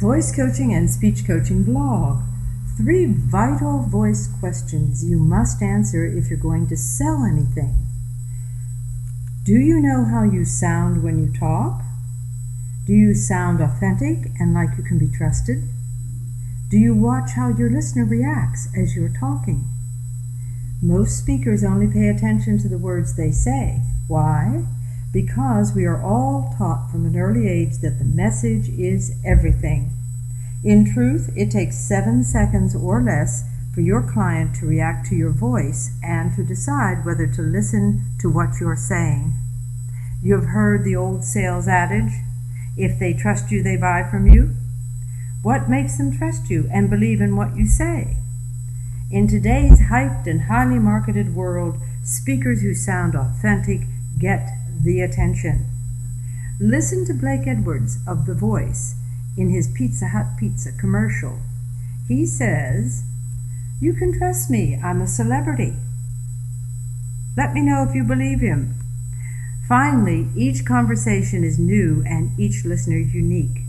voice coaching and speech coaching blog. 3 vital voice questions you must answer if you're going to sell anything. Do you know how you sound when you talk? Do you sound authentic and like you can be trusted? Do you watch how your listener reacts as you're talking? Most speakers only pay attention to the words they say. Why? Because we are all taught from an early age that the message is everything. In truth, it takes 7 seconds or less for your client to react to your voice and to decide whether to listen to what you're saying. You have heard the old sales adage, if they trust you, they buy from you. What makes them trust you and believe in what you say? In today's hyped and highly marketed world, speakers who sound authentic get the attention. Listen to Blake Edwards of The Voice in his Pizza Hut pizza commercial. He says, "You can trust me, I'm a celebrity. Let me know if you believe him." Finally, each conversation is new and each listener unique.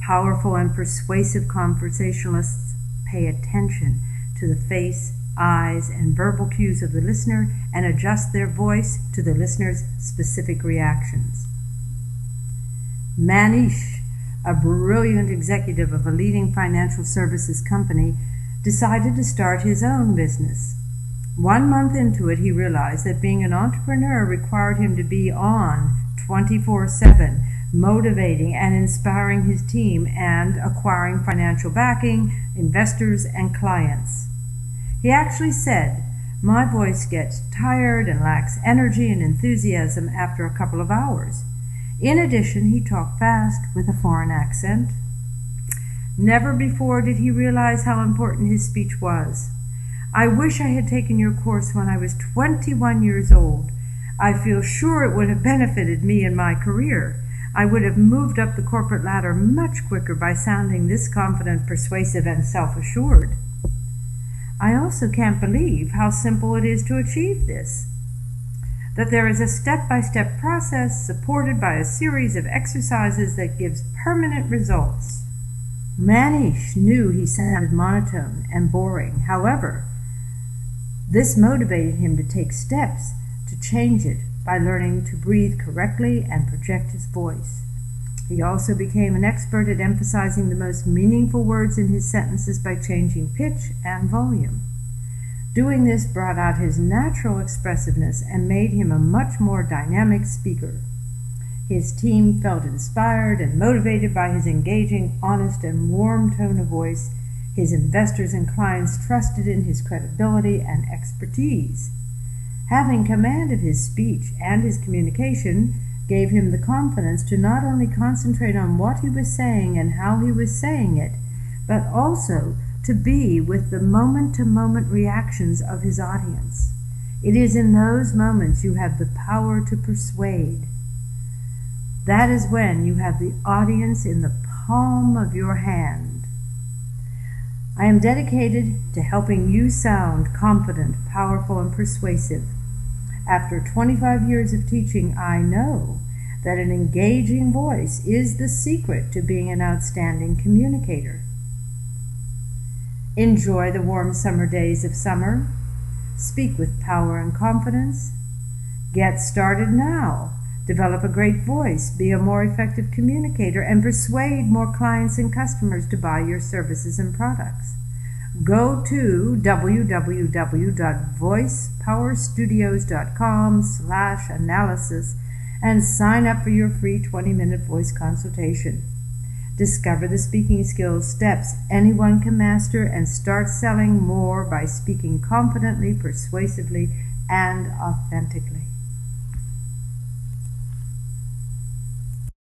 Powerful and persuasive conversationalists pay attention to the face, eyes, and verbal cues of the listener and adjust their voice to the listener's specific reactions. Manish, a brilliant executive of a leading financial services company, decided to start his own business. 1 month into it, he realized that being an entrepreneur required him to be on 24/7, motivating and inspiring his team and acquiring financial backing, investors, and clients. He actually said, "My voice gets tired and lacks energy and enthusiasm after a couple of hours." In addition, he talked fast with a foreign accent. Never before did he realize how important his speech was. "I wish I had taken your course when I was 21 years old. I feel sure it would have benefited me in my career. I would have moved up the corporate ladder much quicker by sounding this confident, persuasive, and self-assured. I also can't believe how simple it is to achieve this. That there is a step-by-step process supported by a series of exercises that gives permanent results." Manish knew he sounded monotone and boring. However, this motivated him to take steps to change it by learning to breathe correctly and project his voice. He also became an expert at emphasizing the most meaningful words in his sentences by changing pitch and volume. Doing this brought out his natural expressiveness and made him a much more dynamic speaker. His team felt inspired and motivated by his engaging, honest, and warm tone of voice. His investors and clients trusted in his credibility and expertise. Having command of his speech and his communication gave him the confidence to not only concentrate on what he was saying and how he was saying it, but also to be with the moment-to-moment reactions of his audience. It is in those moments you have the power to persuade. That is when you have the audience in the palm of your hand. I am dedicated to helping you sound confident, powerful, and persuasive. After 25 years of teaching, I know that an engaging voice is the secret to being an outstanding communicator. Enjoy the warm summer days of summer. Speak with power and confidence. Get started now. Develop a great voice, be a more effective communicator, and persuade more clients and customers to buy your services and products. Go to www.voicepowerstudios.com/analysis and sign up for your free 20-minute voice consultation. Discover the speaking skills steps anyone can master and start selling more by speaking confidently, persuasively, and authentically.